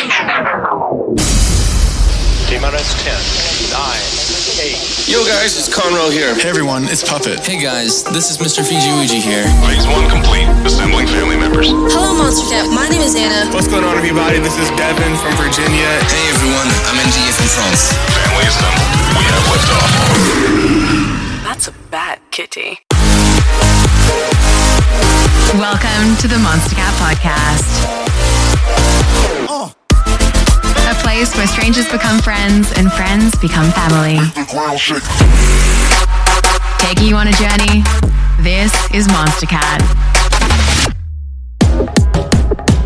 Team RS 10, 9, 8. Yo guys, it's Conroe here. Hey everyone, it's Puppet. Hey guys, this is Mr. FijiWiji here. Phase 1 complete, assembling family members. Hello Monstercat, my name is Anna. What's going on everybody, this is Devin from Virginia. Hey everyone, I'm NGA from France. Family assembled, we have liftoff. That's a bad kitty. Welcome to the Monstercat Podcast. Oh. A place where strangers become friends and friends become family. Taking you on a journey, this is Monstercat.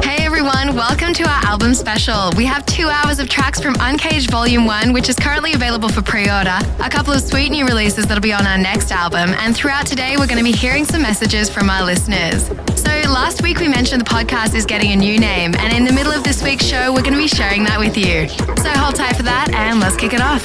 Hey everyone, welcome to our album special. We have 2 hours of tracks from Uncaged Volume 1, which is currently available for pre-order, a couple of sweet new releases that'll be on our next album, and throughout today we're going to be hearing some messages from our listeners. So last week we mentioned the podcast is getting a new name, and in the middle of this week's show we're going to be sharing that with you. So hold tight for that and let's kick it off.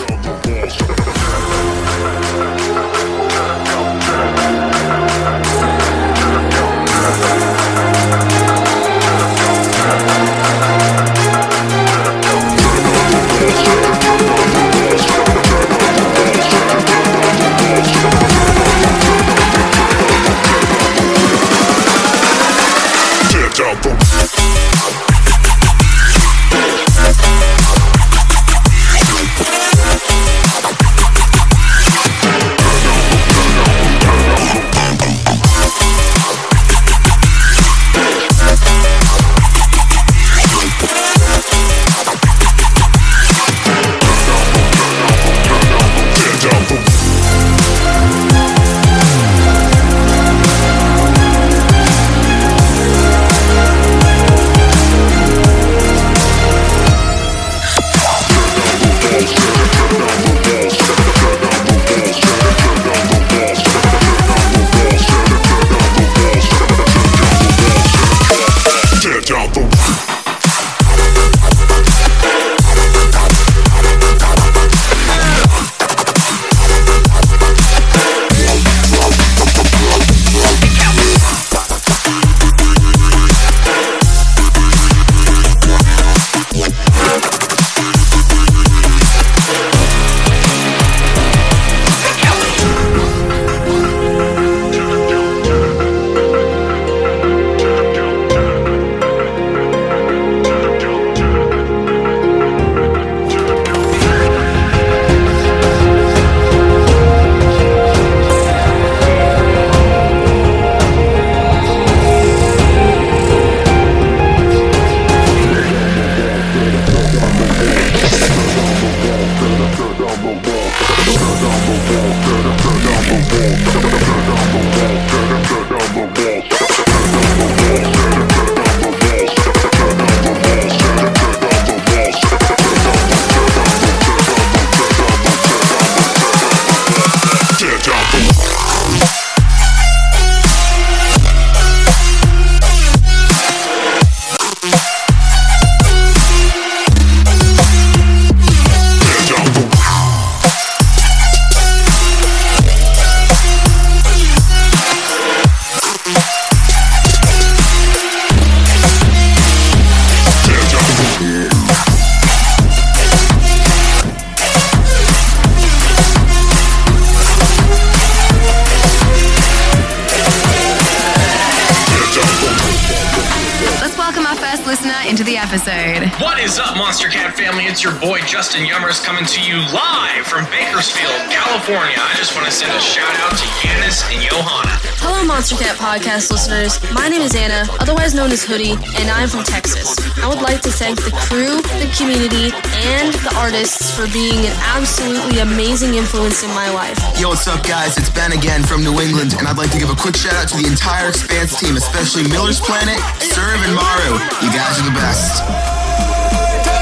Podcast listeners, my name is Anna, otherwise known as Hoodie, and I'm from Texas. I would like to thank the crew, the community, and the artists for being an absolutely amazing influence in my life. Yo, what's up, guys? It's Ben again from New England, and I'd like to give a quick shout-out to the entire Expanse team, especially Miller's Planet, Serve, and Maru. You guys are the best. Tell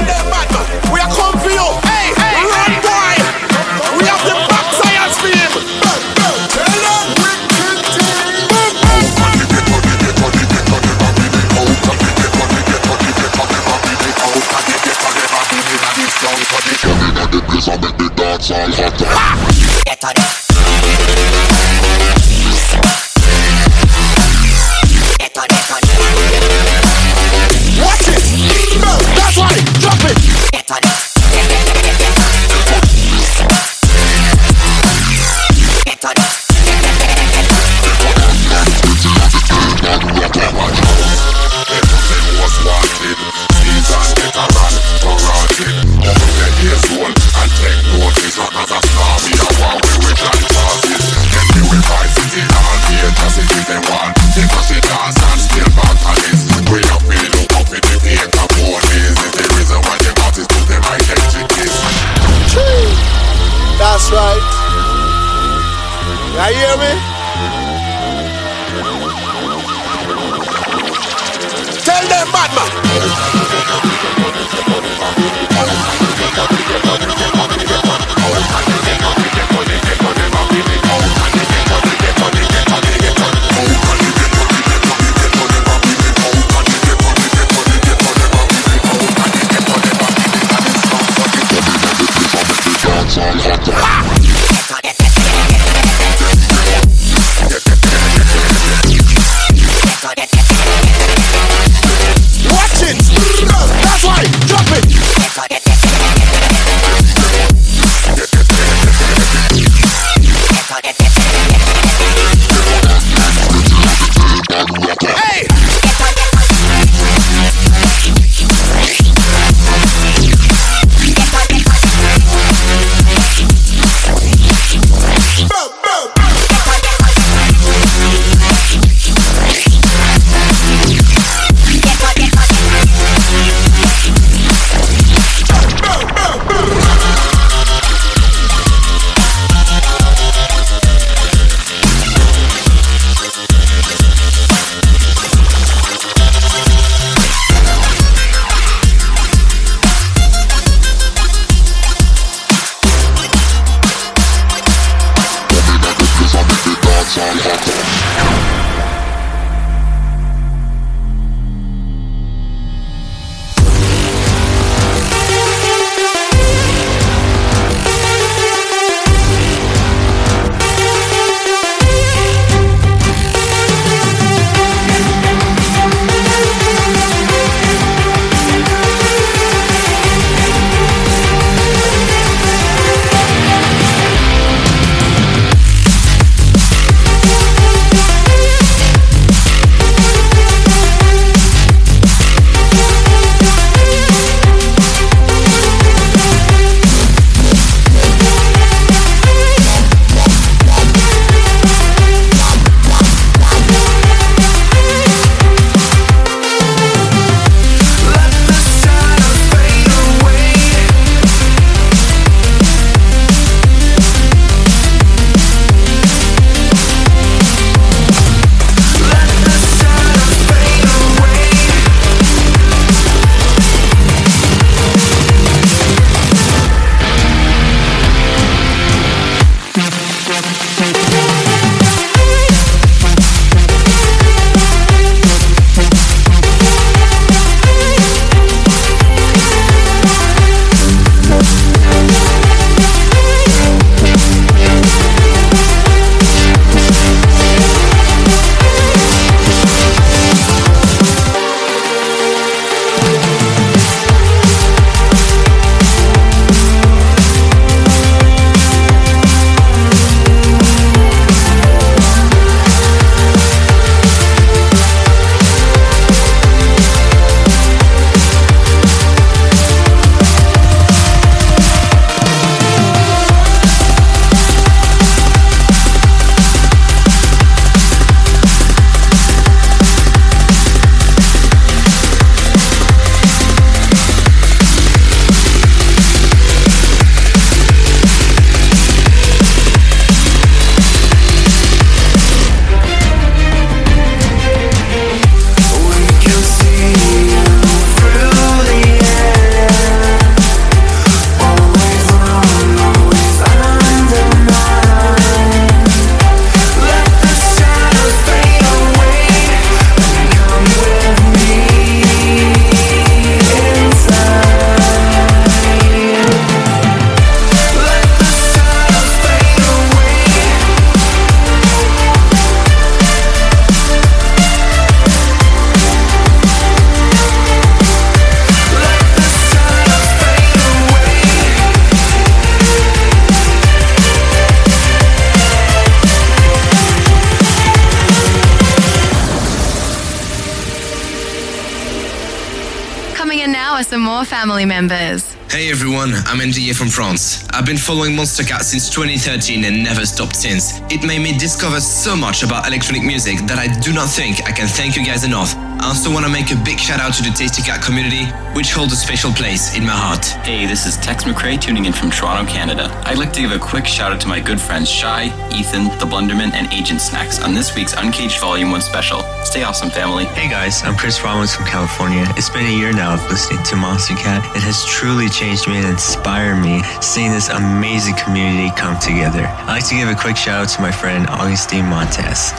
them, man, we are coming for you. Hey, hey, run, boy! We have the back science for you. Tell them. Watch it! That's right! hear me? Tell them, bad man. Members. Hey everyone, I'm Ndiye from France. I've been following Monstercat since 2013 and never stopped since. It made me discover so much about electronic music that I do not think I can thank you guys enough. I also want to make a big shout out to the Tasty Cat community, which holds a special place in my heart. Hey, this is Tex McRae tuning in from Toronto, Canada. I'd like to give a quick shout out to my good friends Shy, Ethan, The Blunderman, and Agent Snacks on this week's Uncaged Volume 1 special. Stay awesome, family. Hey guys, I'm Chris Ramos from California. It's been a year now of listening to Monstercat. It has truly changed me and inspired me seeing this amazing community come together. I'd like to give a quick shout out to my friend Augustine Montes.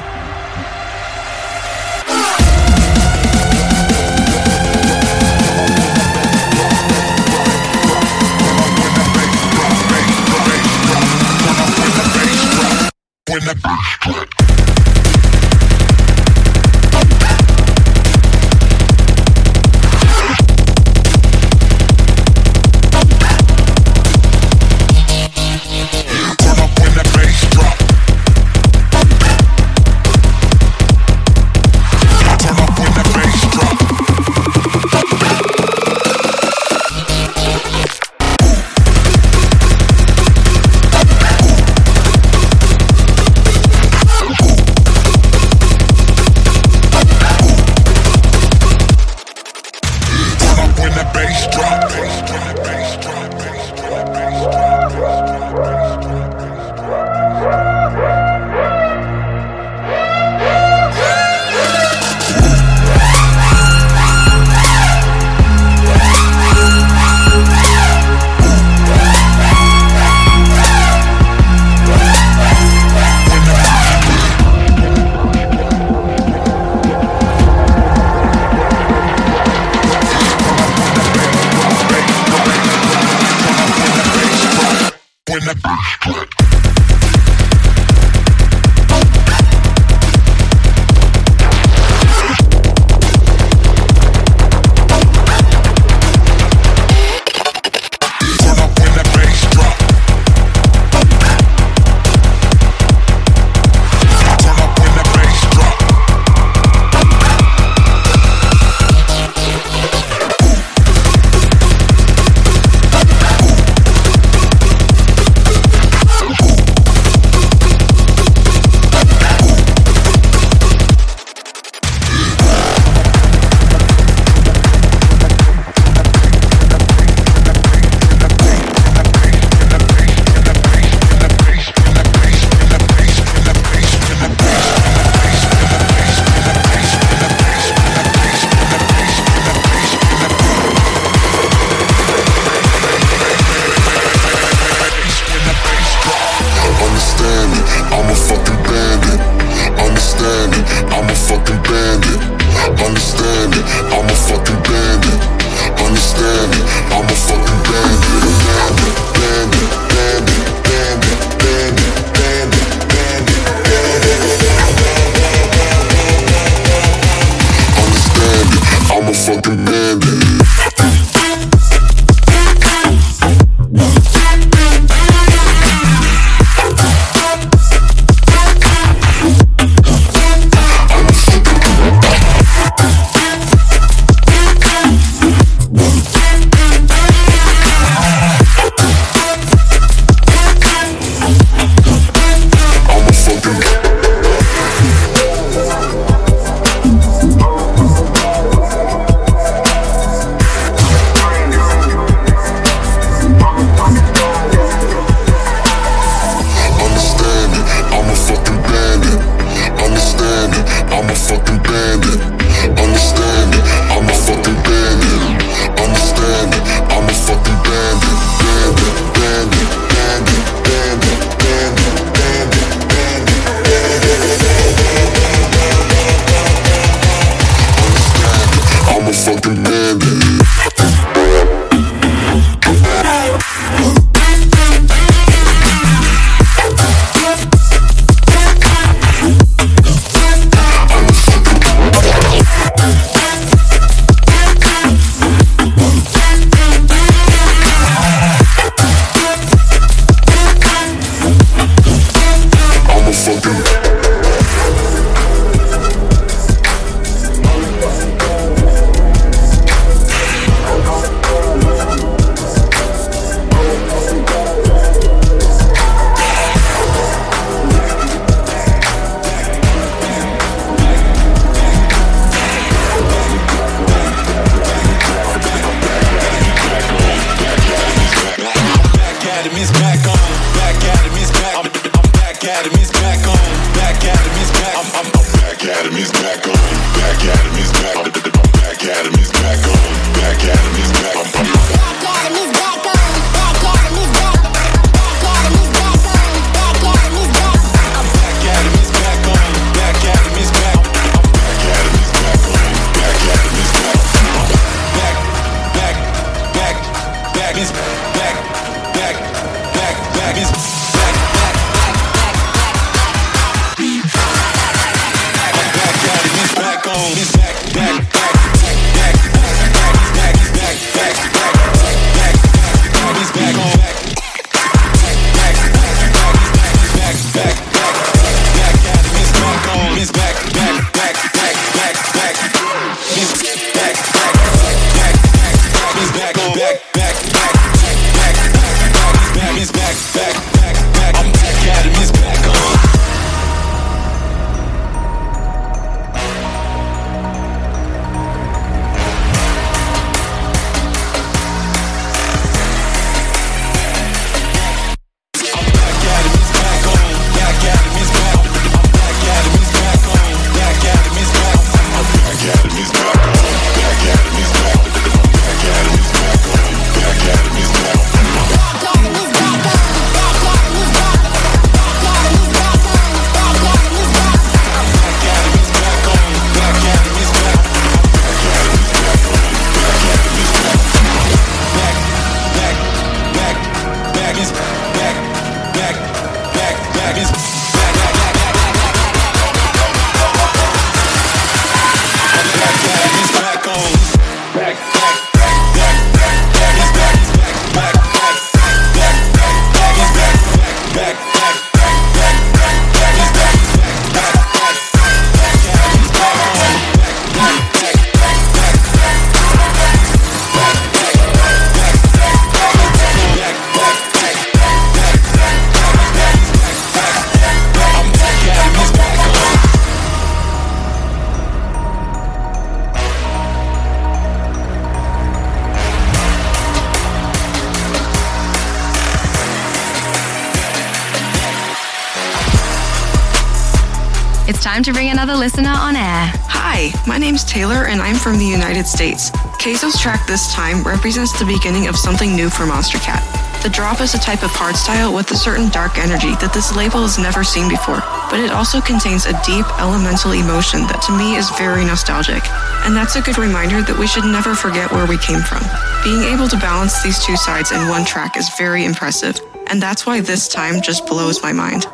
Time to bring another listener on air. Hi, my name's Taylor and I'm from the United States. Keizo's track this time represents the beginning of something new for Monstercat. The drop is a type of hardstyle with a certain dark energy that this label has never seen before, but it also contains a deep, elemental emotion that to me is very nostalgic. And that's a good reminder that we should never forget where we came from. Being able to balance these two sides in one track is very impressive, and that's why this time just blows my mind.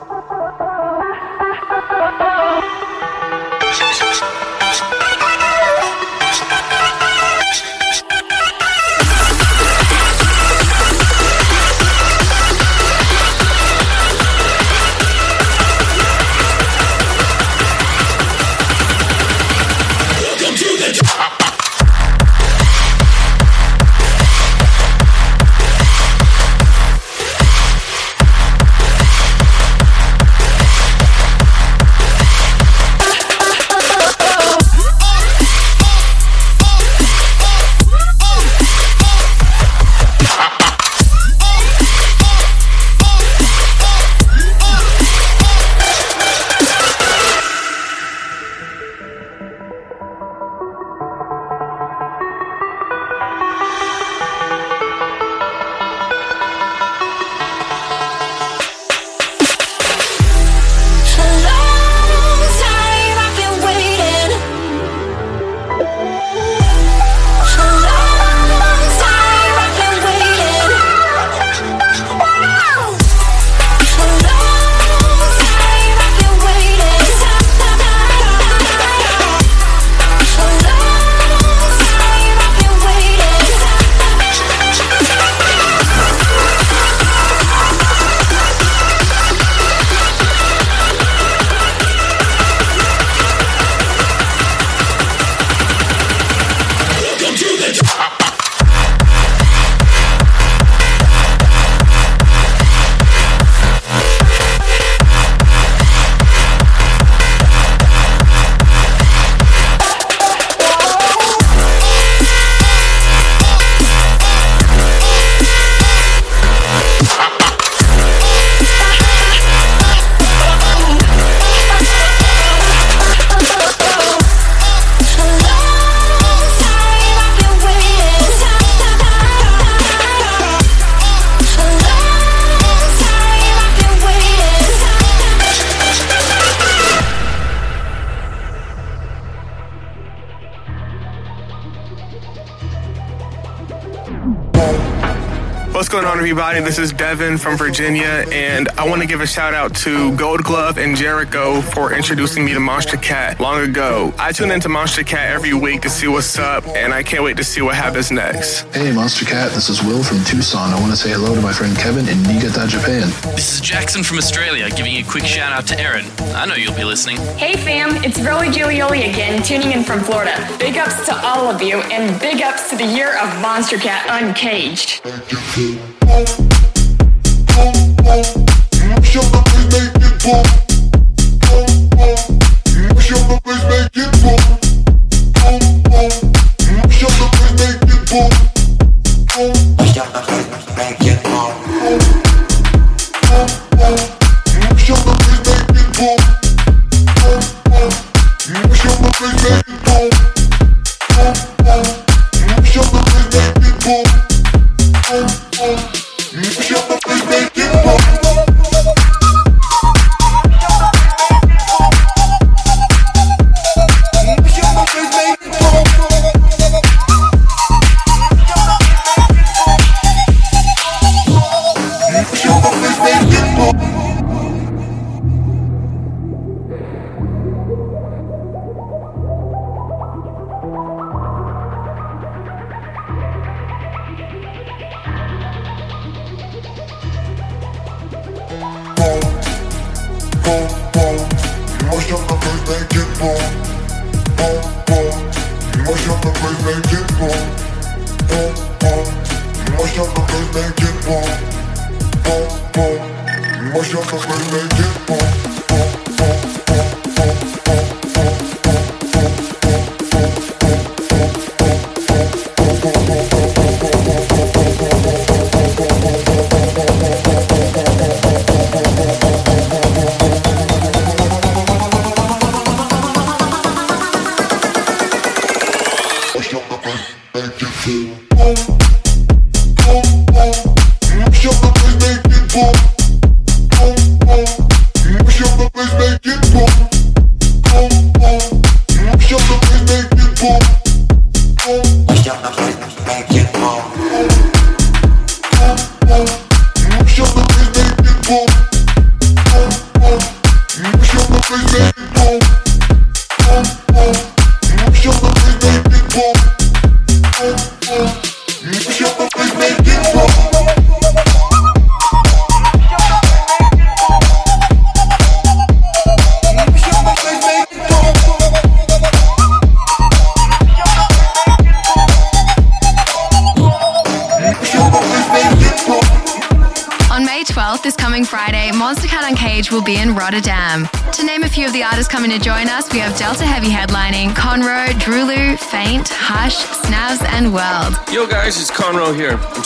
going on, everybody? This is Devin from Virginia, and I want to give a shout out to Gold Glove and Jericho for introducing me to Monstercat long ago. I tune into Monstercat every week to see what's up, and I can't wait to see what happens next. Hey, Monstercat, this is Will from Tucson. I want to say hello to my friend Kevin in Niigata, Japan. This is Jackson from Australia, giving a quick shout out to Aaron. I know you'll be listening. Hey, fam, it's Roly Giulioli again, tuning in from Florida. Big ups to all of you, and big ups to the year of Monstercat Uncaged.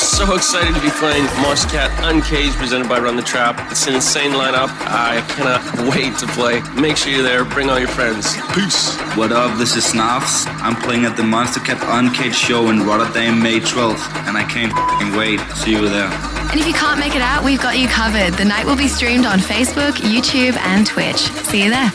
So excited to be playing Monstercat Uncaged presented by Run The Trap. It's an insane lineup. I cannot wait to play. Make sure you're there. Bring all your friends. Peace. What up? This is Snafs. I'm playing at the Monstercat Uncaged show in Rotterdam May 12th, and I can't wait. See you there. And if you can't make it out, we've got you covered. The night will be streamed on Facebook, YouTube, and Twitch. See you there.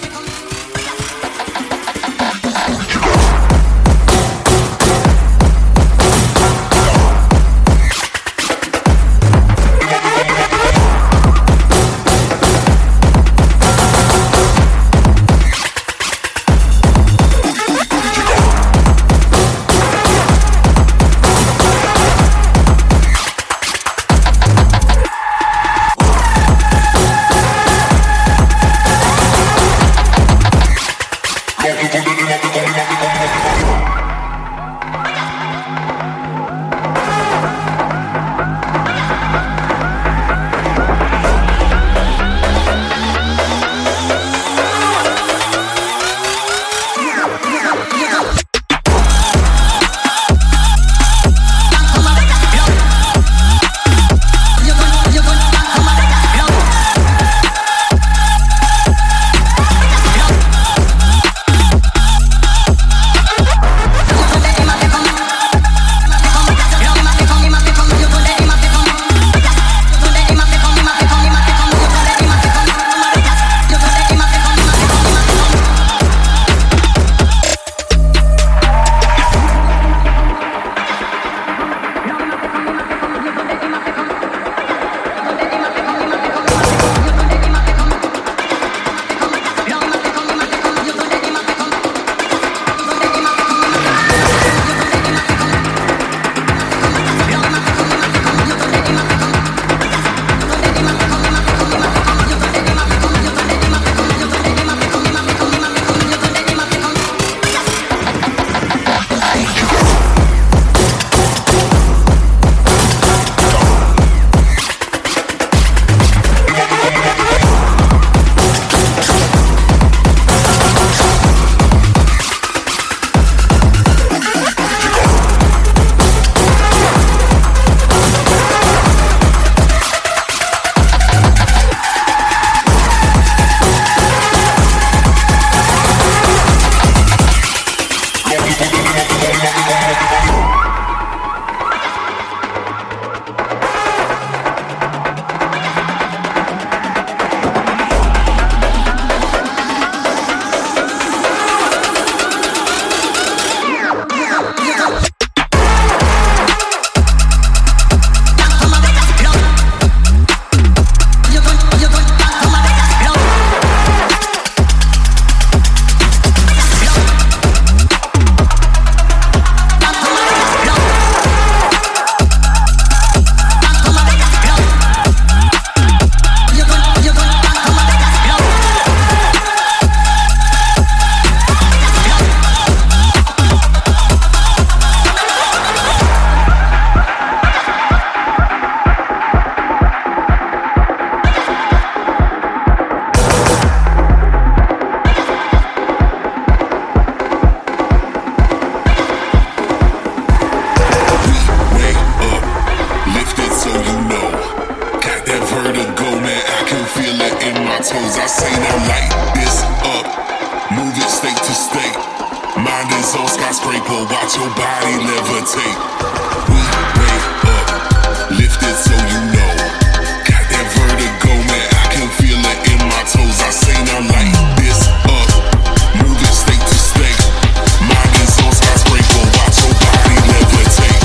shows. I say no light is up, moving state to state. Mind is on skyscraper, watch your body levitate. We wake up, lift it so you know. Got that vertigo, man, I can feel it in my toes. I say no light is up, moving state to state. Mind is on skyscraper, watch your body levitate.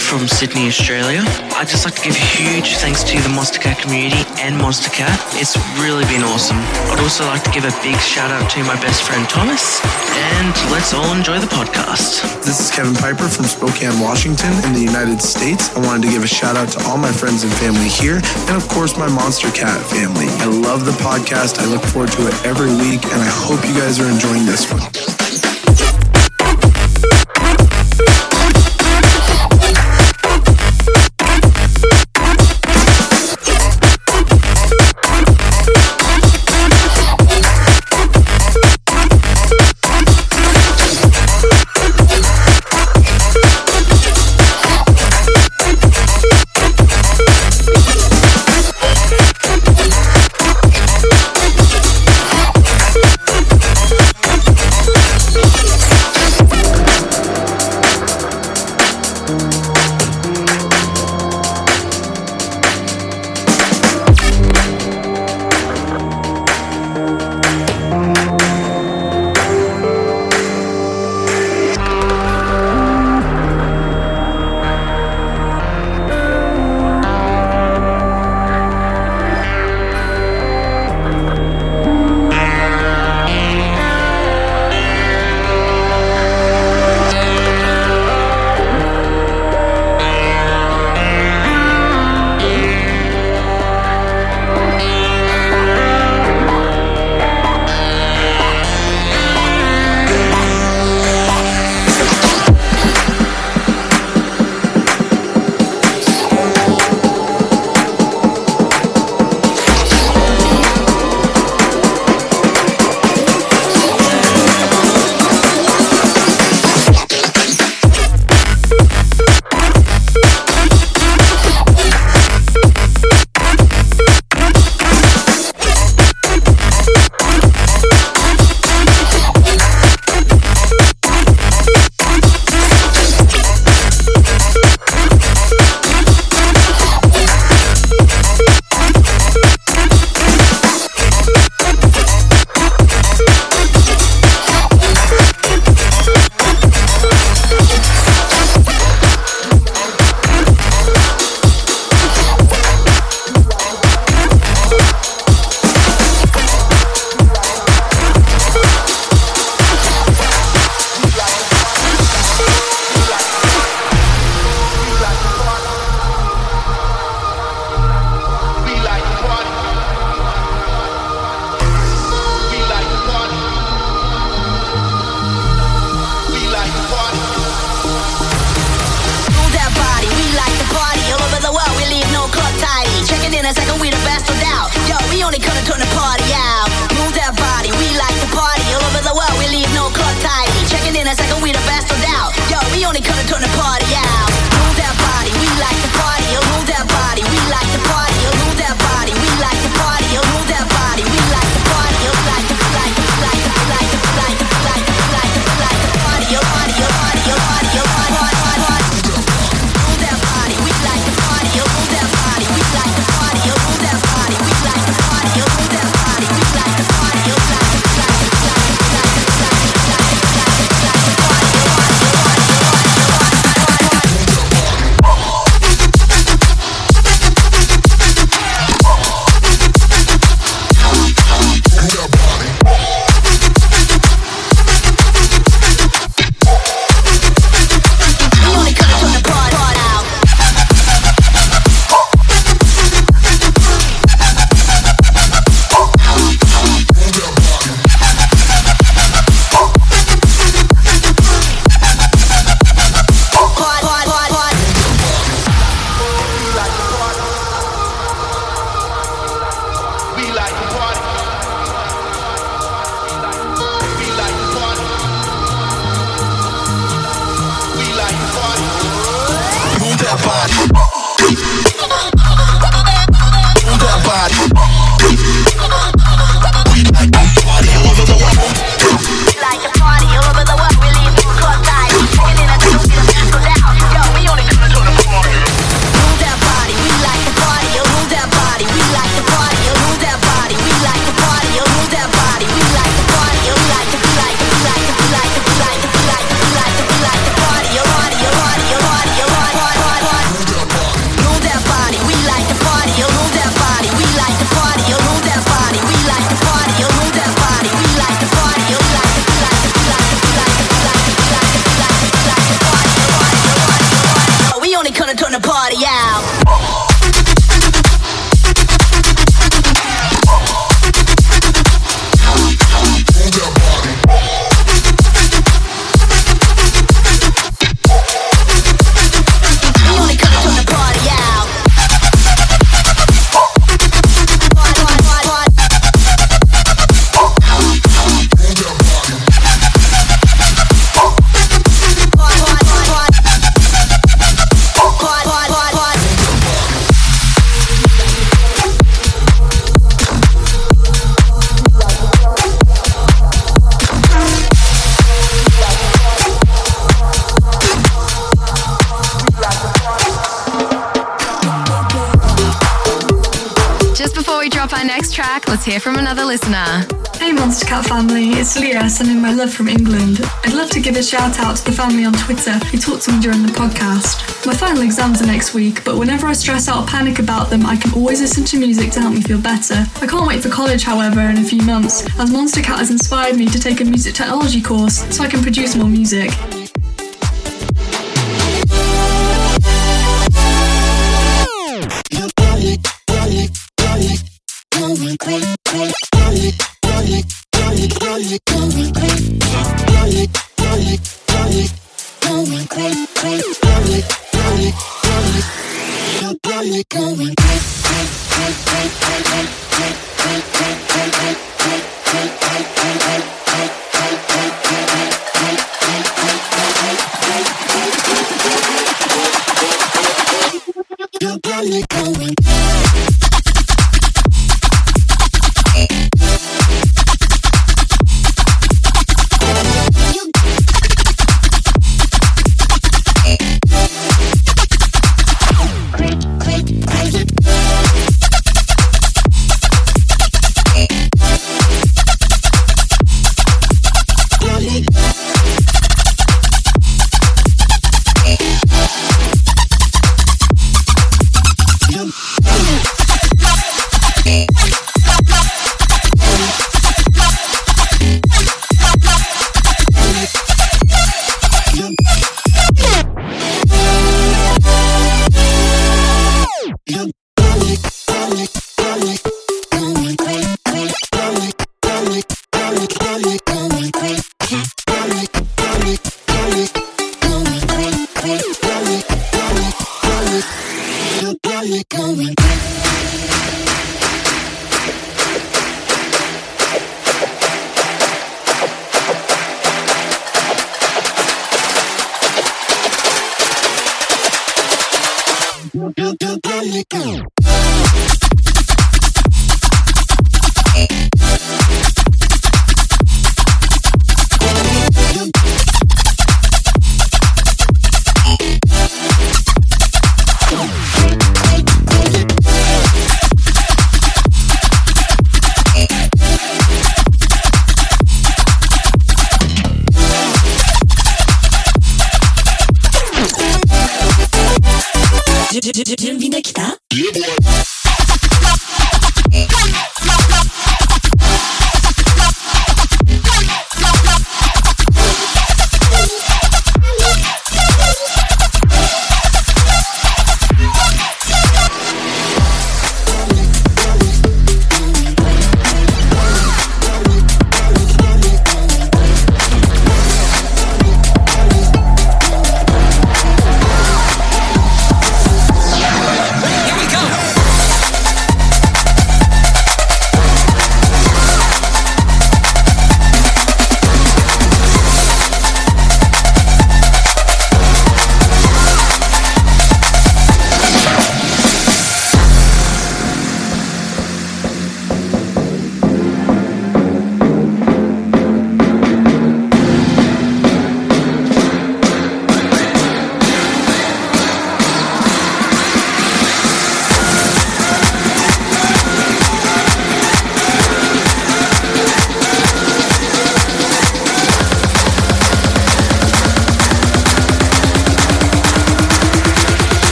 From Sydney, Australia. I'd just like to give huge thanks to the Monstercat community and Monstercat. It's really been awesome. I'd also like to give a big shout out to my best friend Thomas, and let's all enjoy the podcast. This is Kevin Piper from Spokane, Washington in the United States. I wanted to give a shout out to all my friends and family here, and of course my Monstercat family. I love the podcast. I look forward to it every week, and I hope you guys are enjoying this one. now. Let's hear from another listener. Hey Monstercat family, it's Leah sending my love from England. I'd love to give a shout out to the family on Twitter who talked to me during the podcast. My final exams are next week, but whenever I stress out or panic about them, I can always listen to music to help me feel better. I can't wait for college, however, in a few months, as Monstercat has inspired me to take a music technology course so I can produce more music.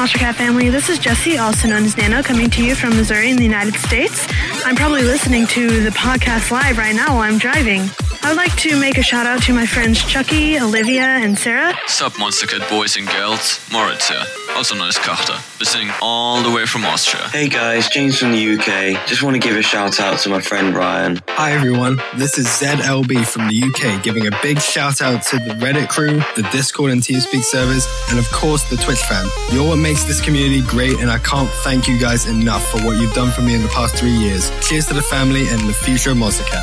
Monstercat family. This is Jessie, also known as Nano, coming to you from Missouri in the United States. I'm probably listening to the podcast live right now while I'm driving. I would like to make a shout out to my friends Chucky, Olivia, and Sarah. Sup, Monstercat boys and girls. Moritz here, also known as Kachter, listening all the way from Austria. Hey guys, James from the UK. Just want to give a shout out to my friend Ryan. Hi everyone, this is ZLB from the UK, giving a big shout out to the Reddit crew, the Discord and TeamSpeak servers, and of course the Twitch fam. You're what makes this community great, and I can't thank you guys enough for what you've done for me in the past 3 years. Cheers to the family and the future of Monstercat.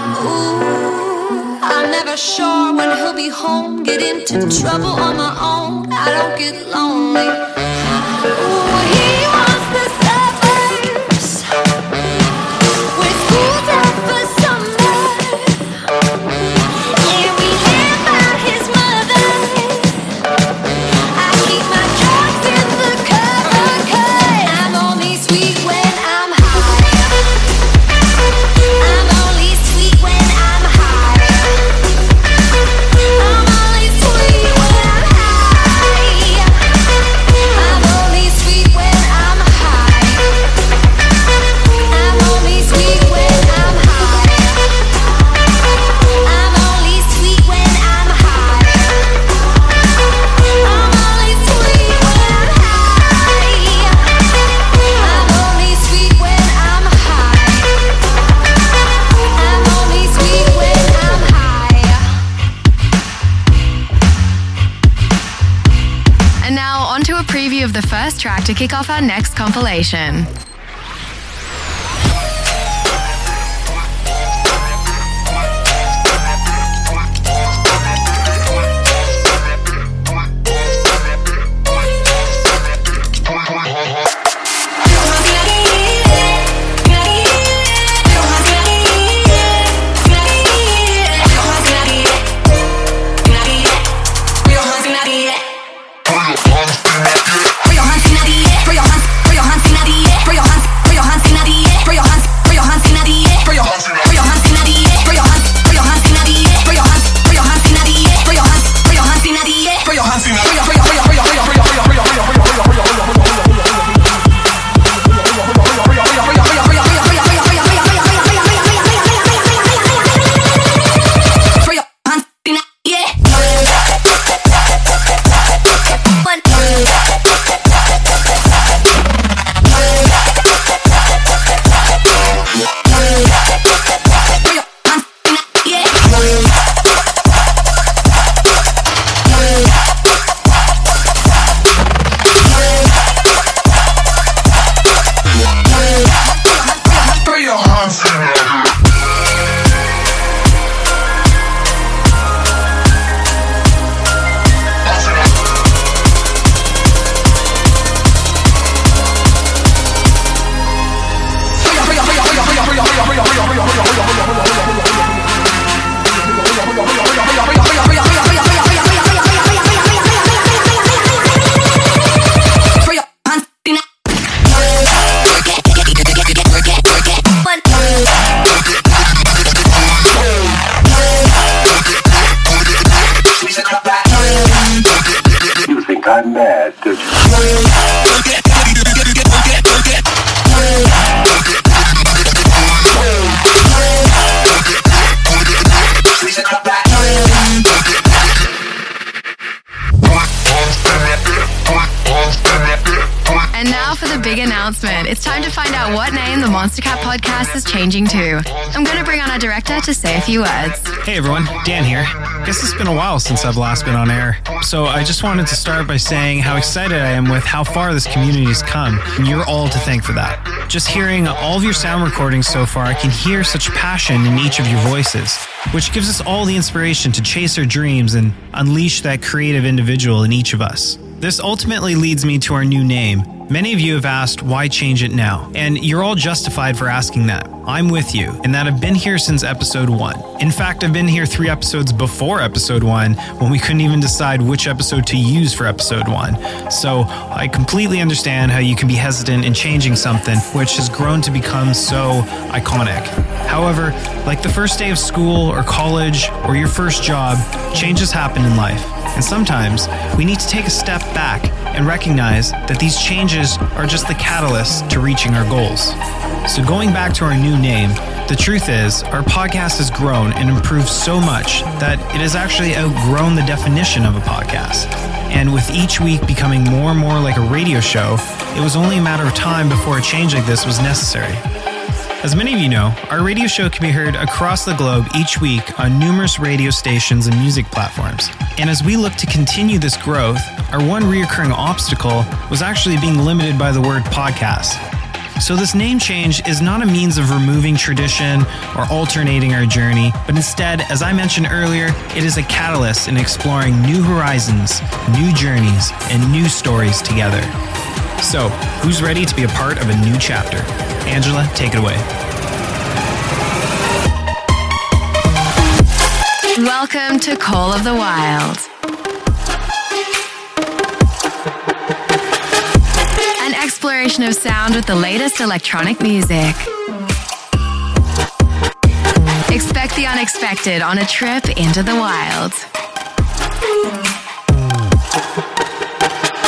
Ooh, I'm never sure when he'll be home. Get into trouble on my own. I don't get lonely. Ooh, he wants the suburbs. Where school's out for summer. Yeah, we hear about his mother. I keep my drugs in the cover, 'cause I'm only sweet when I'm high. I'm only sweet when I'm high. I'm only sweet when I'm high. I'm only sweet when I'm high. I'm only sweet when I'm high. I'm only sweet when I'm high. I'm only sweet when I'm high. I'm only sweet when I'm high. I'm only sweet when I'm high. And now onto a preview of the first track to kick off our next compilation. I'm mad, don't you? And now for the big announcement. It's time to find out what name the Monstercat podcast is changing to. I'm going to bring on our director to say a few words. Hey everyone, Dan here. Guess it's been a while since I've last been on air. So I just wanted to start by saying how excited I am with how far this community's come, and you're all to thank for that. Just hearing all of your sound recordings so far, I can hear such passion in each of your voices, which gives us all the inspiration to chase our dreams and unleash that creative individual in each of us. This ultimately leads me to our new name. Many of you have asked, why change it now? And you're all justified for asking that. I'm with you, in that I've been here since episode 1. In fact, I've been here 3 episodes before episode 1, when we couldn't even decide which episode to use for episode 1. So I completely understand how you can be hesitant in changing something which has grown to become so iconic. However, like the first day of school or college or your first job, changes happen in life. And sometimes we need to take a step back and recognize that these changes are just the catalyst to reaching our goals. So going back to our new name, the truth is our podcast has grown and improved so much that it has actually outgrown the definition of a podcast. And with each week becoming more and more like a radio show, it was only a matter of time before a change like this was necessary. As many of you know, our radio show can be heard across the globe each week on numerous radio stations and music platforms. And as we look to continue this growth, our one recurring obstacle was actually being limited by the word podcast. So this name change is not a means of removing tradition or alternating our journey, but instead, as I mentioned earlier, it is a catalyst in exploring new horizons, new journeys, and new stories together. So, who's ready to be a part of a new chapter? Angela, take it away. Welcome to Call of the Wild, an exploration of sound with the latest electronic music. Expect the unexpected on a trip into the wild.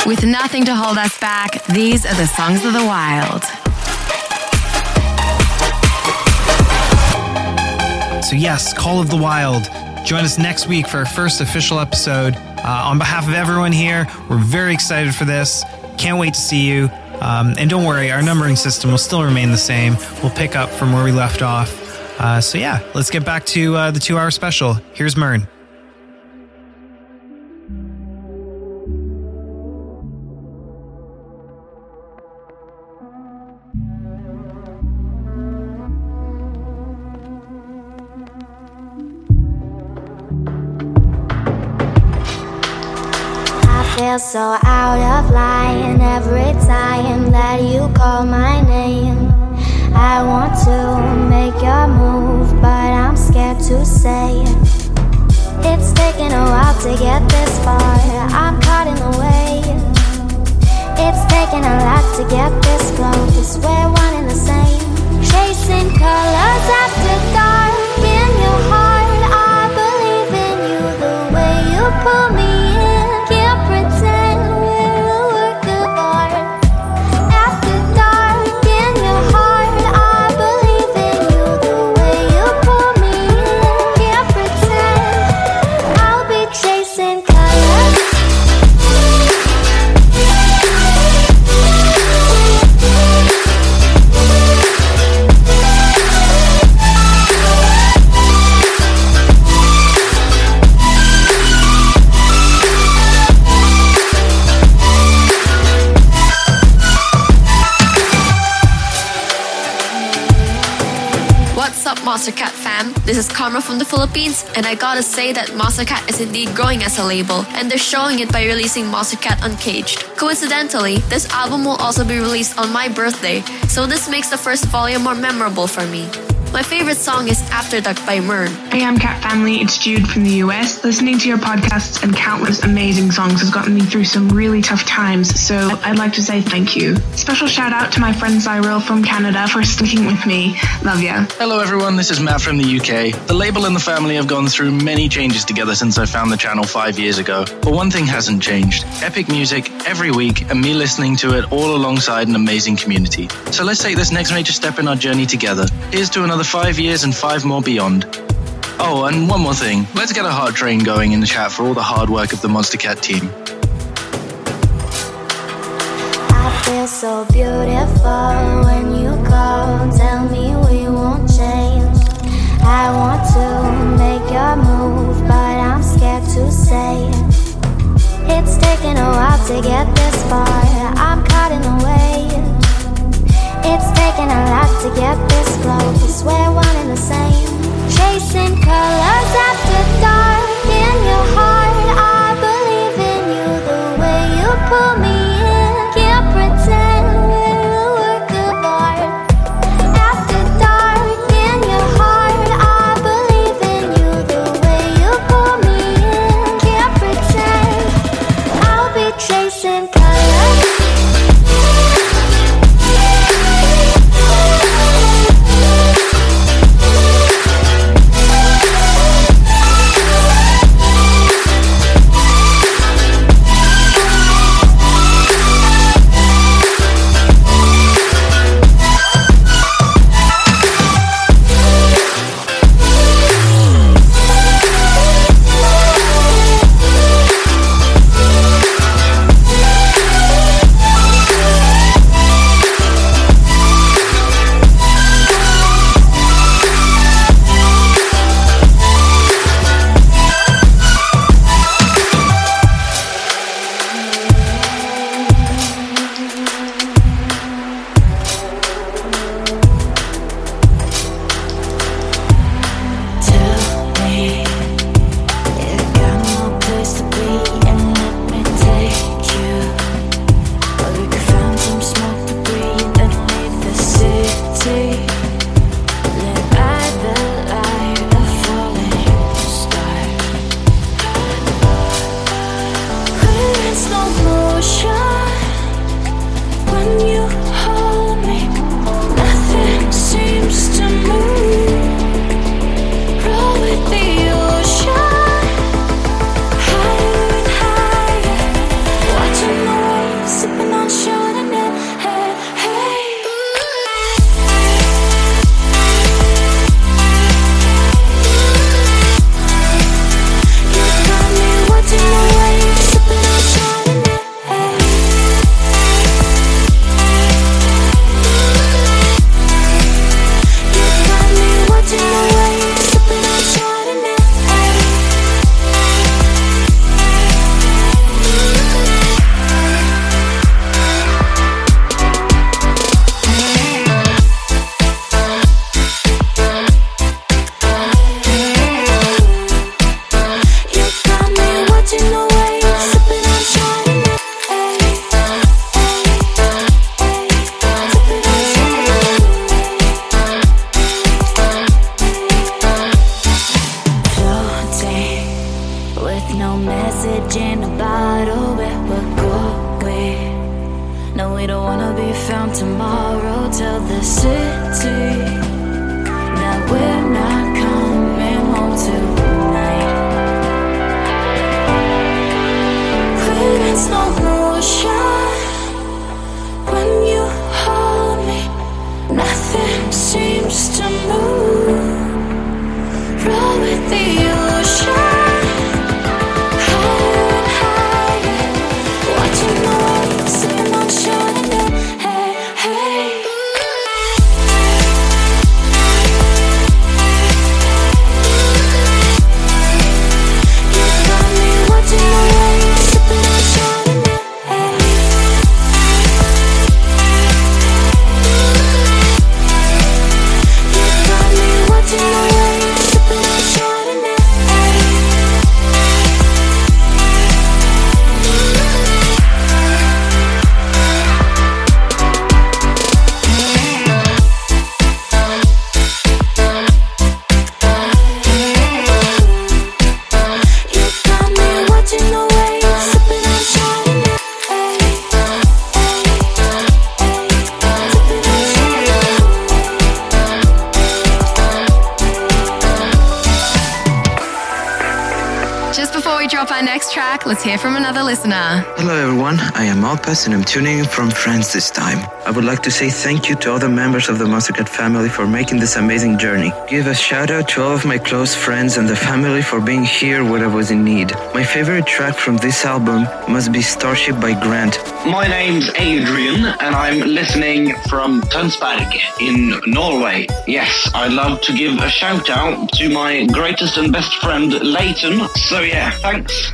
With nothing to hold us back, these are the songs of the wild. So yes, Call of the Wild. Join us next week for our first official episode. On behalf of everyone here, we're very excited for this. Can't wait to see you. And don't worry, our numbering system will still remain the same. We'll pick up from where we left off. So yeah, let's get back to the 2-hour special. Here's MÜRN. I feel so out of line every time that you call my name. I want to make your move, but I'm scared to say it. It's taken a while to get this far, I'm caught in the way. It's taken a lot to get this close, we're one and the same. Chasing colors after dark in your heart, I believe in you the way you pull me. Monstercat fam, this is Karma from the Philippines, and I gotta say that Monstercat is indeed growing as a label, and they're showing it by releasing Monstercat Uncaged. Coincidentally, this album will also be released on my birthday, so this makes the first volume more memorable for me. My favorite song is After Dark by MÜRN. Hey, I'm Cat Family, it's Jude from the US. Listening to your podcasts and countless amazing songs has gotten me through some really tough times, so I'd like to say thank you. Special shout out to my friend Cyril from Canada for sticking with me. Love ya. Hello everyone, this is Matt from the UK. The label and the family have gone through many changes together since I found the channel 5 years ago, but one thing hasn't changed. Epic music every week and me listening to it all alongside an amazing community. So let's take this next major step in our journey together. Here's to another 5 years and 5 more beyond. Oh, and one more thing. Let's get a heart train going in the chat for all the hard work of the Monstercat team. I feel so beautiful when you call. Tell me we won't change. I want to make your move, but I'm scared to say it. It's taken a while to get this far. I'm caught in the way. It's taken a lot to get this close, we're one and the same. Chasing colors after dark in your heart, I believe in you the way you pull me in. Can't pretend we're a work of art. After dark in your heart, I believe in you the way you pull me in. Can't pretend I'll be chasing colors. No message in a bottle where we're going. No, we don't wanna be found tomorrow. Tell the city that we're not coming home tonight. When it's no motion, when you hold me, nothing seems to move. Roll with the ocean. Let's hear from another listener. Hello everyone, I am Malpas and I'm tuning in from France this time. I would like to say thank you to all the members of the Monstercat family for making this amazing journey. Give a shout out to all of my close friends and the family for being here when I was in need. My favorite track from this album must be Starship by Grant. My name's Adrian and I'm listening from Tønsberg in Norway. Yes, I love to give a shout out to my greatest and best friend Leighton. So yeah, thanks.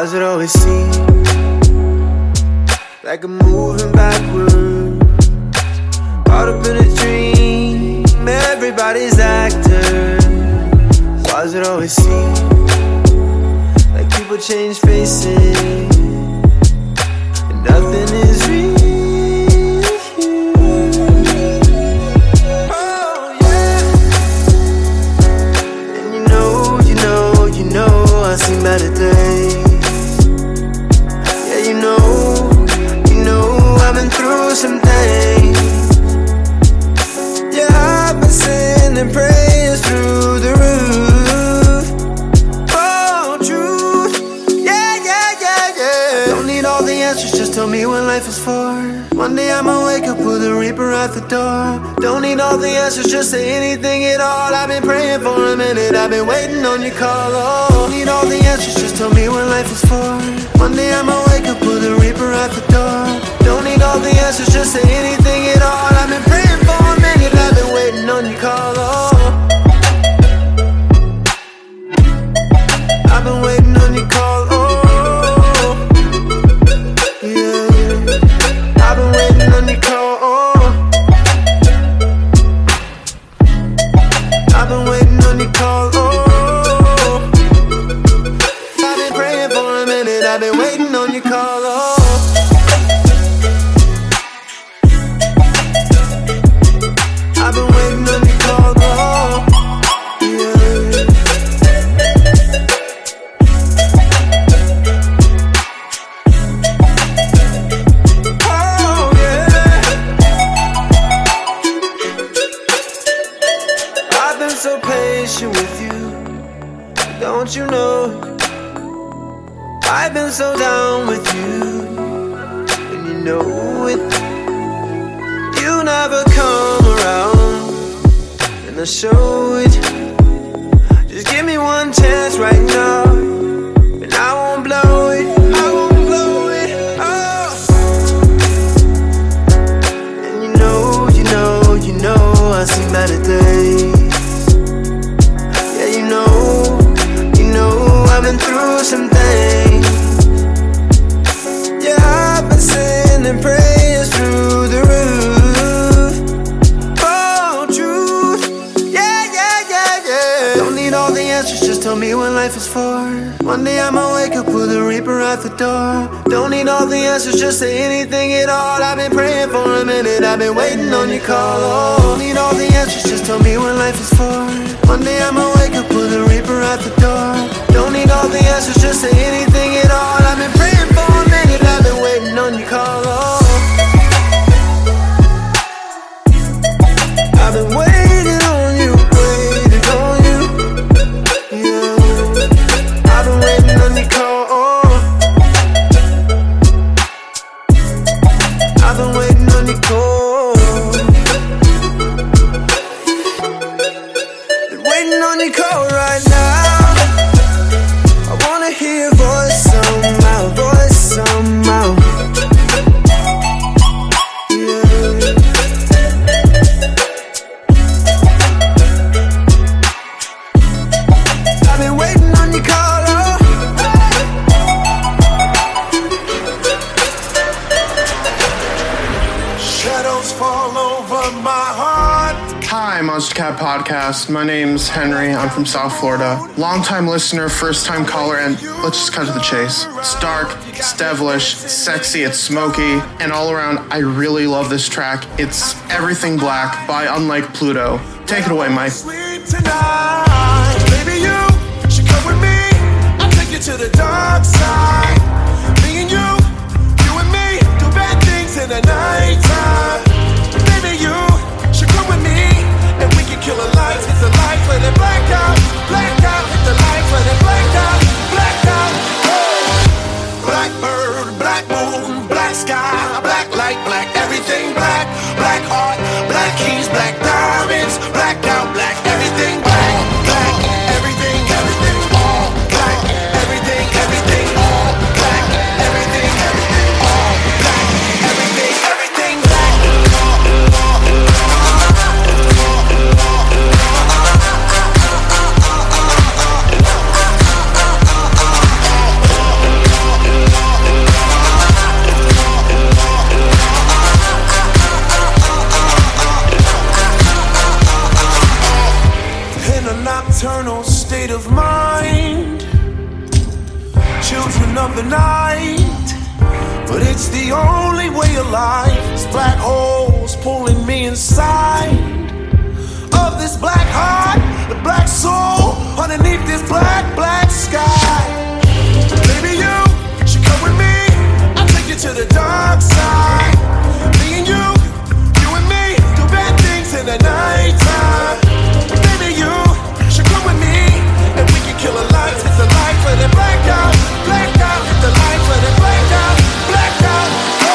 Cause it always seems like I'm moving backwards, caught up in a dream, everybody's actors. Cause it always seems like people change faces and nothing is real. I see better days. Yeah, you know I've been through some things. Yeah, I've been sending prayers through the roof. Oh, truth. Yeah, yeah, yeah, yeah. Don't need all the answers, just tell me what life is for. One day I'ma wake up with a reaper at the door. Don't need all the answers, just say anything at all. I've been praying for a minute, I've been waiting on your call. Oh, don't need all the answers, just tell me what life is for. One day I'ma wake up with a reaper at the door. Don't need all the answers, just say anything at all. I've been praying for a minute, I've been waiting on your call. Oh, I've been waiting on your call. Oh, South Florida, long-time listener, first-time caller, and let's just cut to the chase. It's dark, it's devilish, it's sexy, it's smoky, and all around, I really love this track. It's Everything Black by Unlike Pluto. Take it away, Mike. Baby, you should come with me. I'll take you to the dark side. Me and you and me, do bad things in the nighttime. Baby, you should come with me, and we can kill a life. It's a life when it blacked out. Blacked out, hit the light when it blacked out, blacked out. Hey! Black bird, black moon, black sky, black light, black everything black. Black heart, black keys, black diamonds, blacked out, black everything black. Black, everything, everything all black. Everything, everything all black. Everything, everything all black. Everything, everything black. the night, but it's the only way alive. It's black holes pulling me inside of this black heart, the black soul underneath this black, black sky. Maybe you should come with me. I'll take you to the dark side. Me and you, you and me, do bad things in the night time. Maybe you should come with me, and we can kill a light. It's the light for the blackout, blackout. It's the light for the blackout, blackout. Oh.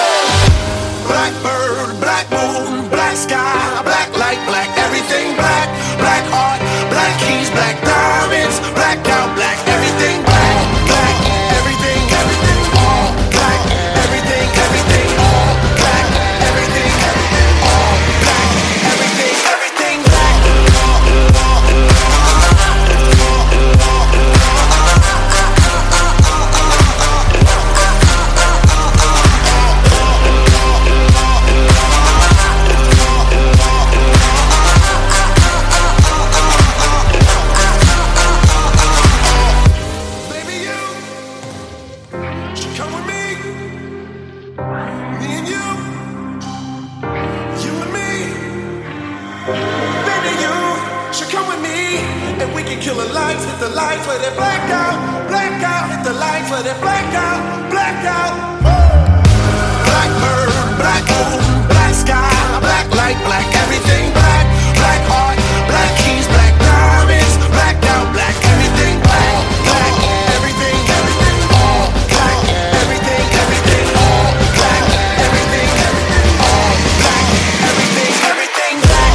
Black bird, black moon, black sky, black light, black everything, black, black heart, black keys, black diamonds, blackout, black everything, black, black everything, everything all black, everything all black, everything all black, everything black. Baby, you should come with me. Me and you, you and me. Baby, you should come with me, and we can kill the lights. Hit the lights for that blackout, blackout. Hit the lights for that blackout, blackout. Black bird, black moon, black sky, black light, black everything, black, black heart, black keys, black diamonds, blackout, black everything, black, black everything, everything all black, everything all black, everything all black, everything black.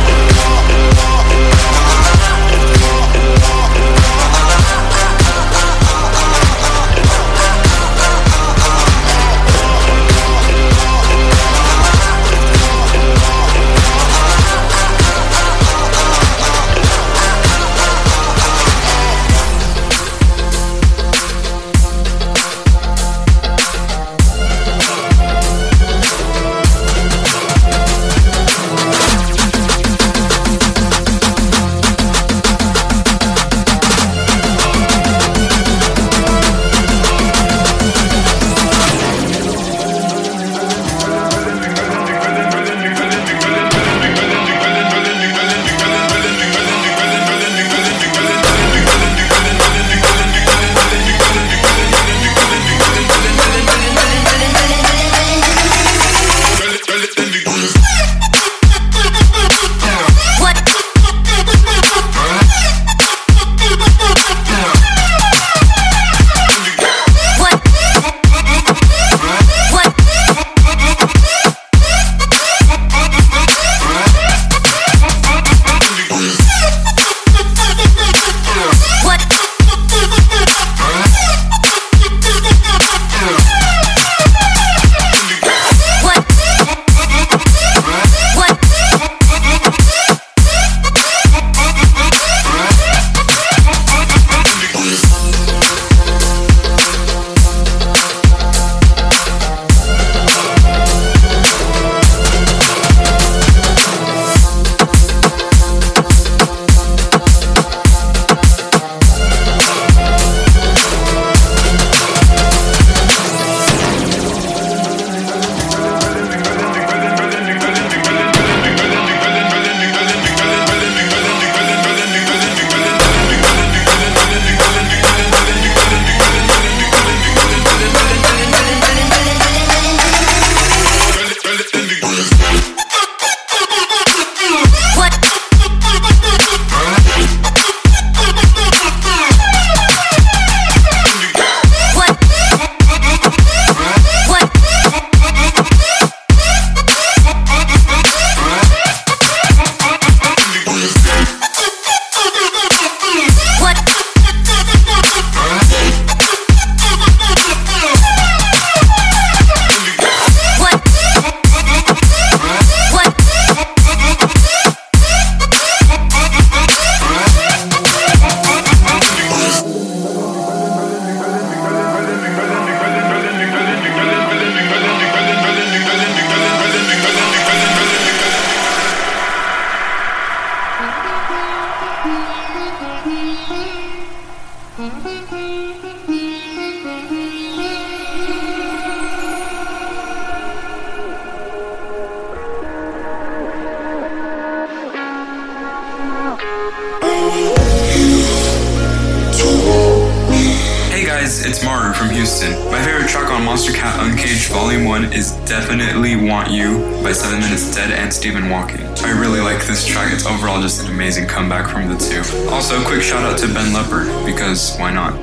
guys, it's Maru from Houston. My favorite track on Monstercat Uncaged Volume 1 is definitely Want You by 7 Minutes Dead and Stephen Walking. I really like this track. It's overall just an amazing comeback from the two. Also, quick shout out to Ben Leppard, because why not?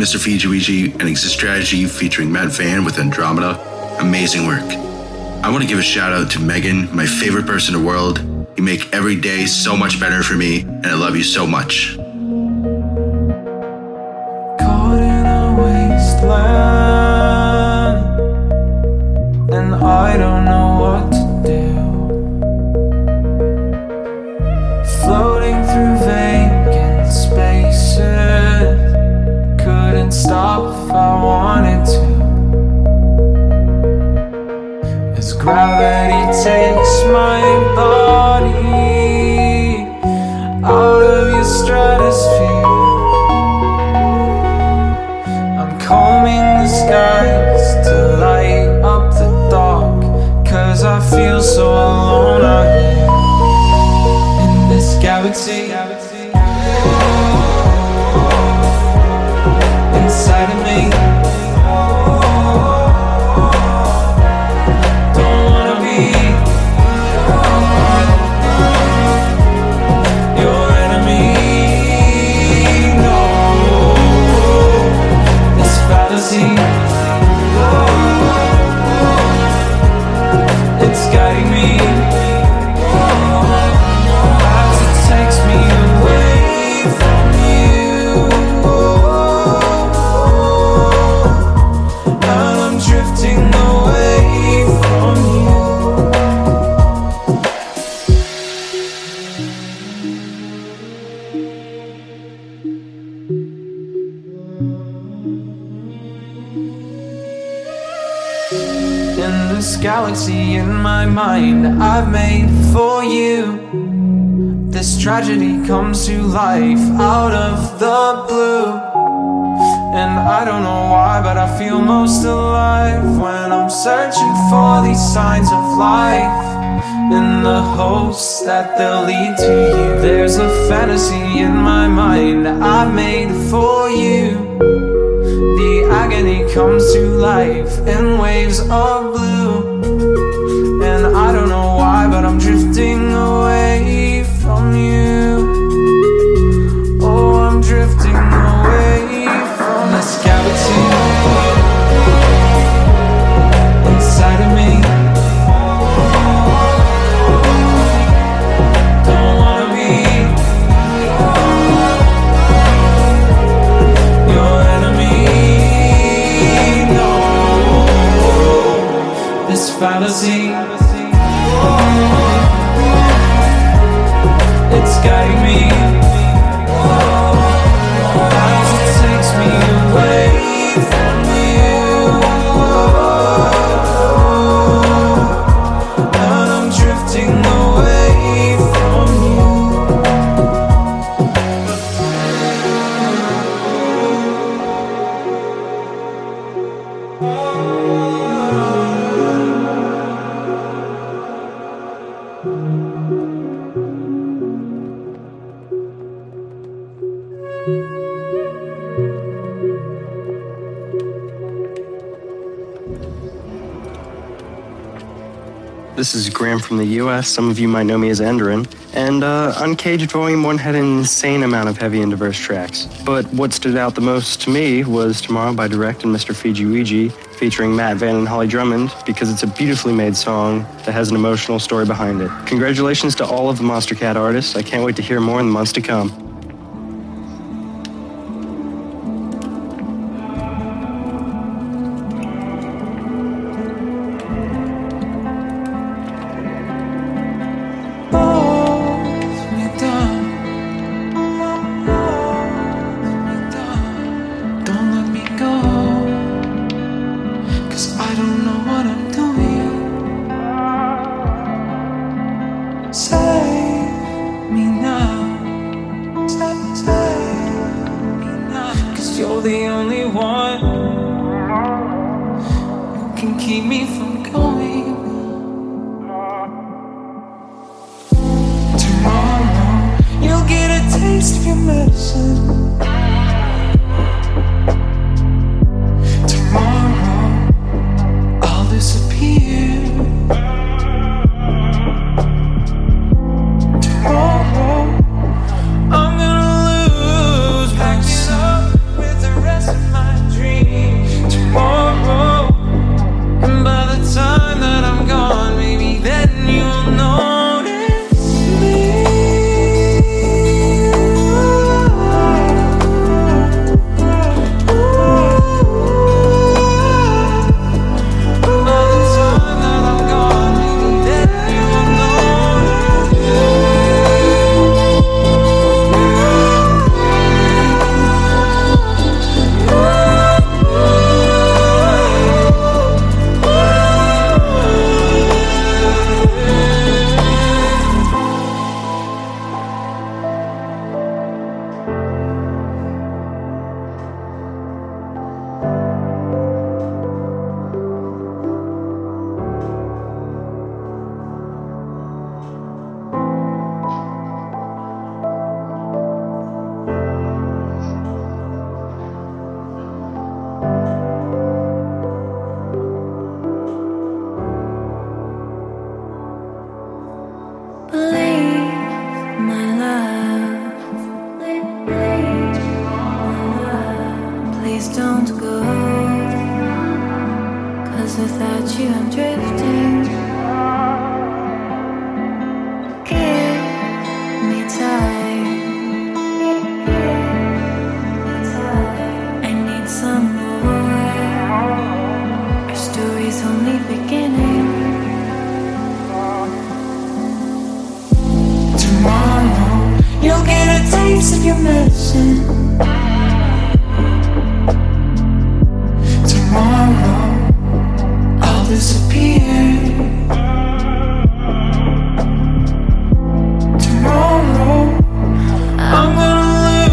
Mr. FijiWiji and Exist Strategy featuring Matt Van with Andromeda. Amazing work. I want to give a shout out to Megan, my favorite person in the world. You make every day so much better for me, and I love you so much. Caught in a wasteland, and I don't know what to do. Floating through vacant spaces, couldn't stop if I wanted to. As gravity takes my body out of your stratosphere, I'm combing the skies to light up the dark, 'cause I feel so alone out here in this galaxy. Inside of me, don't wanna be your enemy. No, this fallacy, it's guiding me as it takes me away from galaxy in my mind I've made for you. This tragedy comes to life out of the blue. And I don't know why, but I feel most alive when I'm searching for these signs of life, in the hopes that they'll lead to you. There's a fantasy in my mind I've made for you. The agony comes to life in waves of blue. And I don't know why, but I'm drifting away from you. Oh, I'm drifting away from this cavity inside of me. Fallacy, it's guiding me, as it takes me away from you, and I'm drifting away from you. This is Grant from the US. Some of you might know me as Endorin. And Uncaged Volume 1 had an insane amount of heavy and diverse tracks. But what stood out the most to me was Tomorrow by Direct and Mr. FijiWiji, featuring Matt Van and Holly Drummond, because it's a beautifully made song that has an emotional story behind it. Congratulations to all of the Monstercat artists. I can't wait to hear more in the months to come. Tomorrow, I'm gonna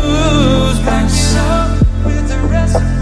lose myself with the rest.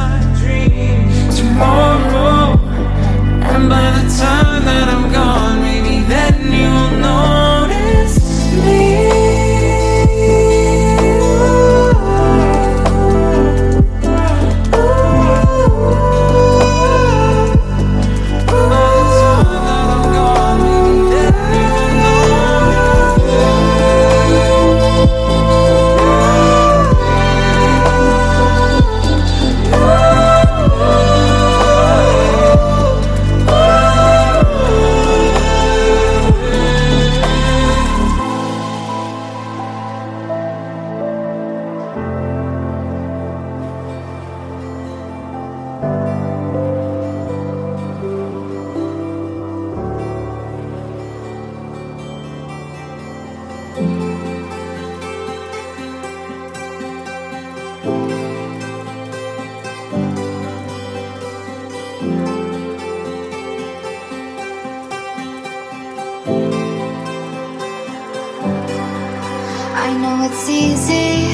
It's easy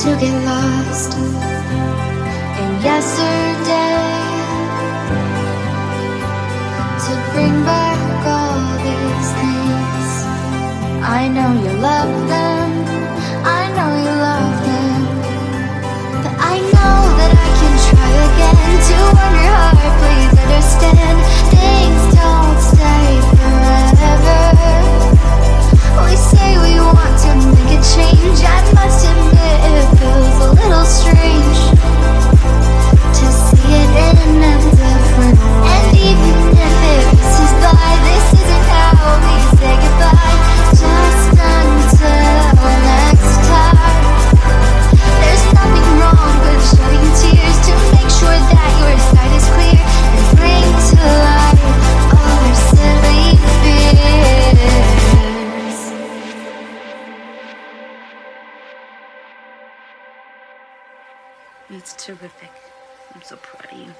to get lost in yesterday, to bring back all these things. I know you love them, I know you love them, but I know that I can try again to warm your heart. Please understand, things don't stay forever. We say we want to make a change. I must admit it feels a little strange to see it in a different way. And even if it passes by, this isn't how we say goodbye. Just until next time. There's nothing wrong with shedding tears to make sure that your sight is clear and bring to light all our silly fears. It's terrific. I'm so proud of you.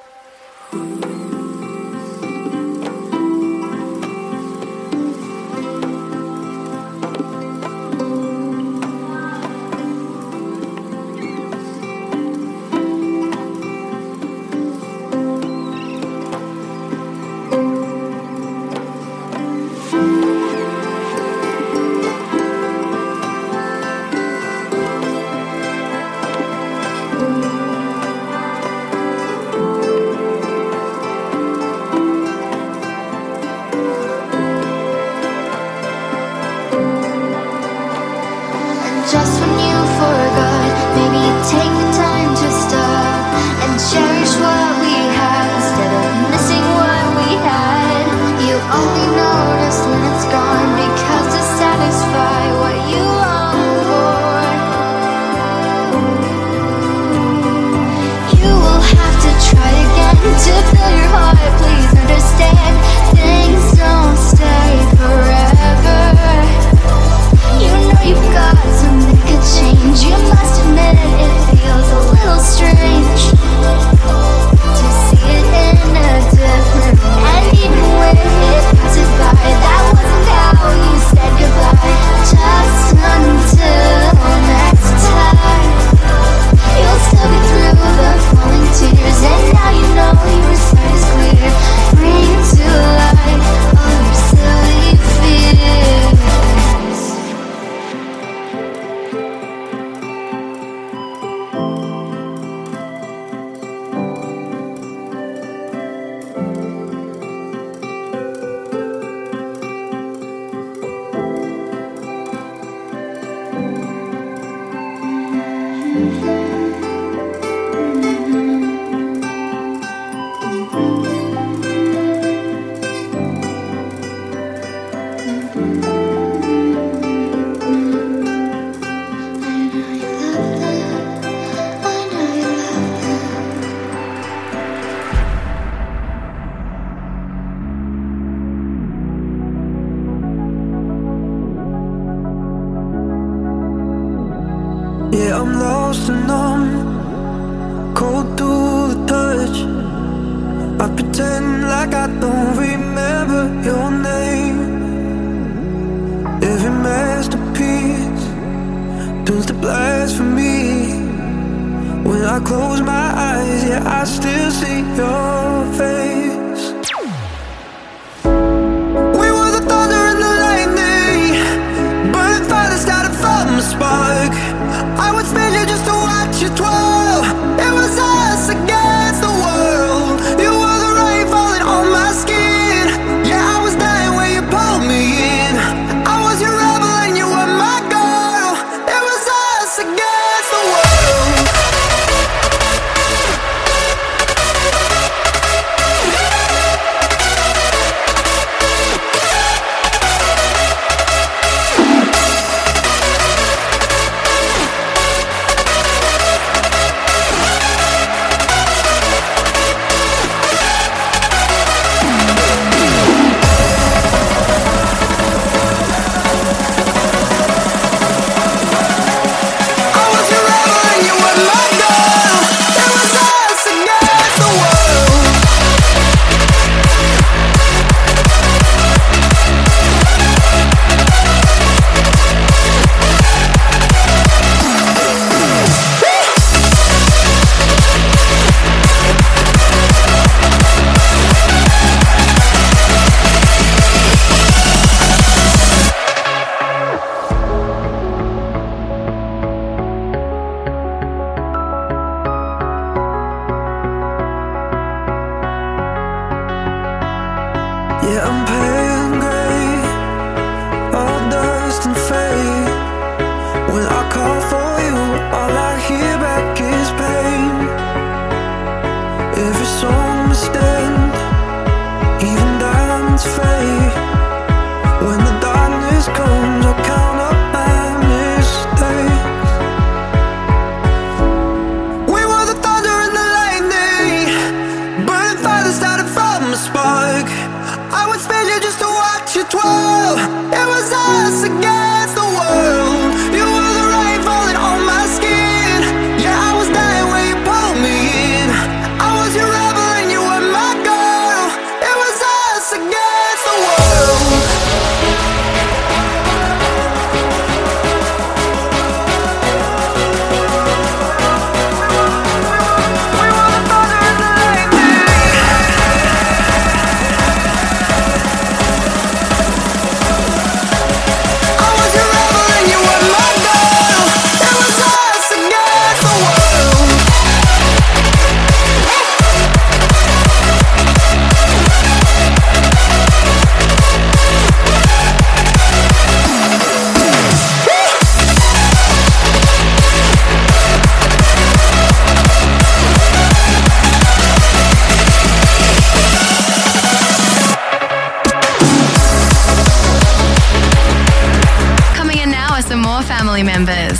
family members.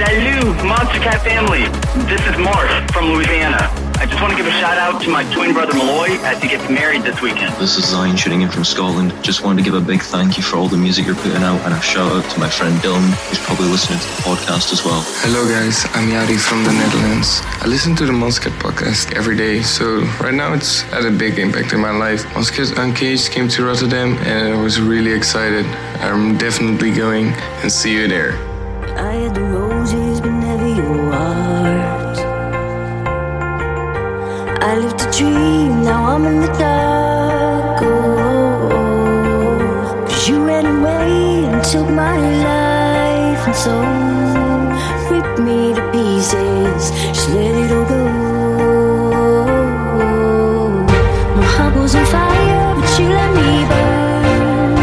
Salut, Monstercat family. This is Marsh from Louisiana. I just want to give a shout out to my twin brother Malloy as he gets married this weekend. This is Zion tuning in from Scotland. Just wanted to give a big thank you for all the music you're putting out, and a shout out to my friend Dylan, who's probably listening to the podcast as well. Hello guys, I'm Yari from the Netherlands. I listen to the Monstercat podcast every day, so right now it's had a big impact in my life. Monstercat Uncaged came to Rotterdam and I was really excited. I'm definitely going and see you there. I had the roses but never your heart. I lived a dream, now I'm in the dark, oh. 'Cause you ran away and took my life and soul, ripped me to pieces, just let it all go. My heart was on fire, but you let me burn.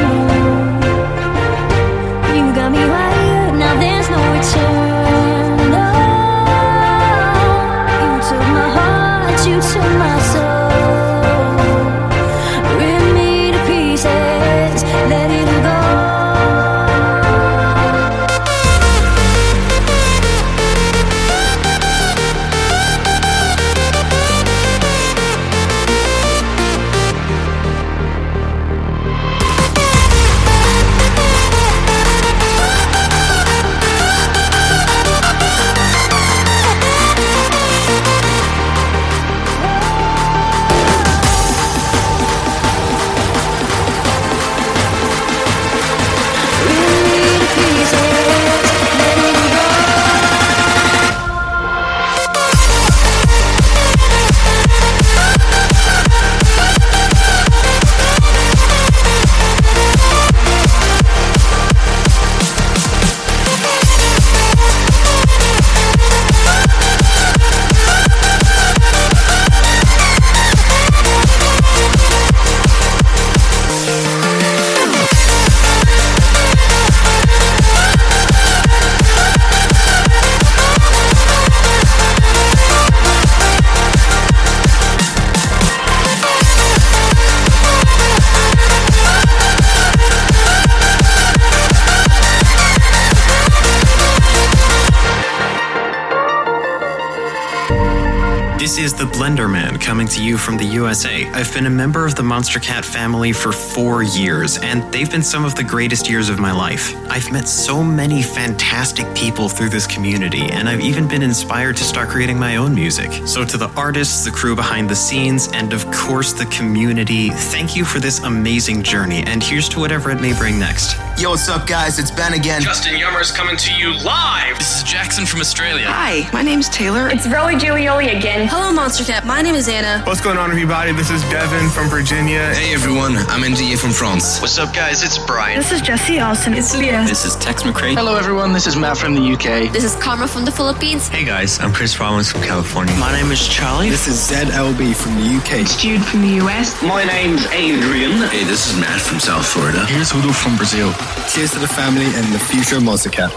You got me wired, now there's no return. You took my soul, rip me to pieces, let it all go. This is the Blenderman coming to you from the USA. I've been a member of the Monstercat family for 4 years, and they've been some of the greatest years of my life. I've met so many fantastic people through this community, and I've even been inspired to start creating my own music. So to the artists, the crew behind the scenes, and of course the community, thank you for this amazing journey, and here's to whatever it may bring next. Yo, what's up guys? It's Ben again. Justin Yummers coming to you live. This is Jackson from Australia. Hi, my name's Taylor. It's Roy Giulioli again. Hello Monstercat, my name is Anna. What's going on everybody? This is Devin from Virginia. Hey everyone, I'm NDA from France. What's up guys? It's Brian. This is Jesse Austin. It's Leah. This is Tex McCray. Hello everyone, this is Matt from the UK. This is Karma from the Philippines. Hey guys, I'm Chris Rollins from California. My name is Charlie. This is ZLB from the UK. It's Jude from the US. My name's Adrian. Hey, this is Matt from South Florida. Here's Hudo from Brazil. Cheers to the family and the future of Monstercat.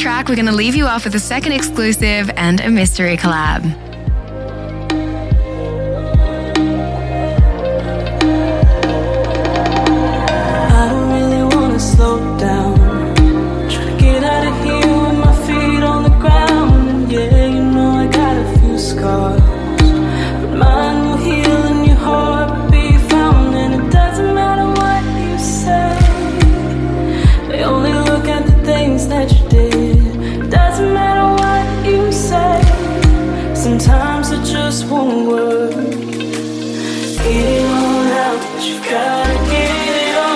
track, we're going to leave you off with a second exclusive and a mystery collab. I don't really want to slow down. Try to get out of here with my feet on the ground. And yeah, you know I got a few scars. But mine will heal and your heart will be found. And it doesn't matter what you say. They only look at the things that you did. Doesn't matter what you say. Sometimes it just won't work. Get it all out, but you gotta get it all.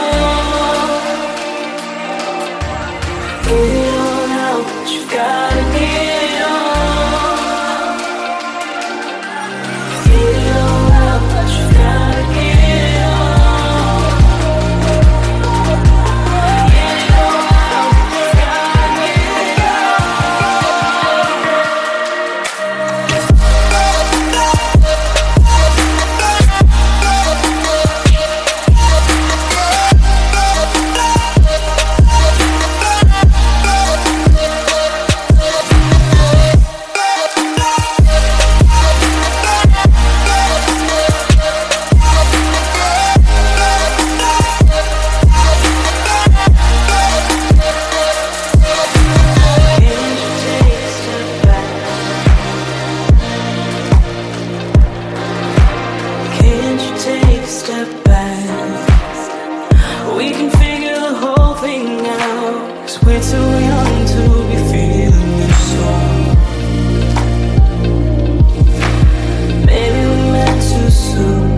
Get it all out, but you gotta get it all. Get it all out, but you gotta get it all. Get it all out, but you gotta get it all. Can you take a step back? Can't you take a step back? We can figure the whole thing out. Cause we're too young to be feeling this song. Maybe we met too soon.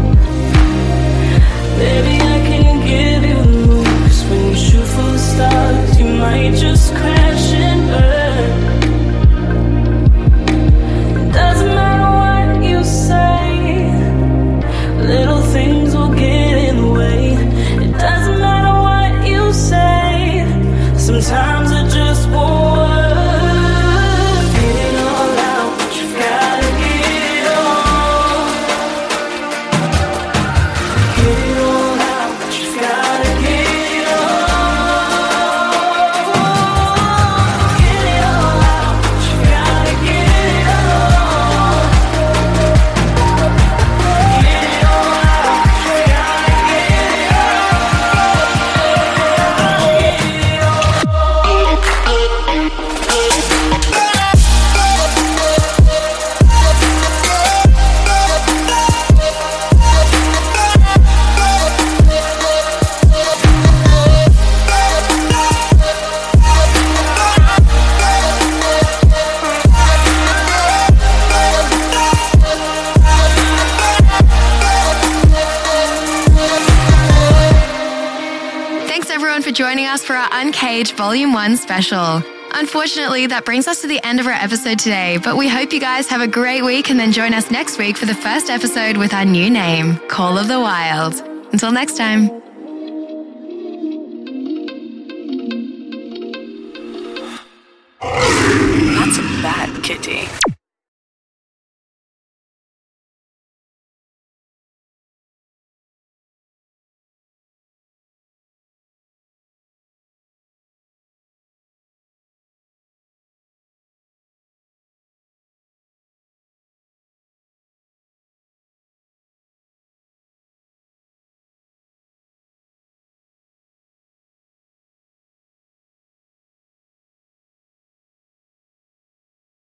Maybe I can't give you the moves. When you shoot for the stars, you might just crash and burn. Doesn't matter what you say. Little things will get in the way. It doesn't matter what you say. Sometimes it just won't work. Get it all out, but you gotta get it all. Get it all out, but you gotta get it all. Get it all out, but you gotta get it all. Get it all out, but you gotta get it all. Get it all. Thanks everyone for joining us for our Uncaged Volume 1 special. Unfortunately, that brings us to the end of our episode today, but we hope you guys have a great week and then join us next week for the first episode with our new name, Call of the Wild. Until next time. That's a bad kitty.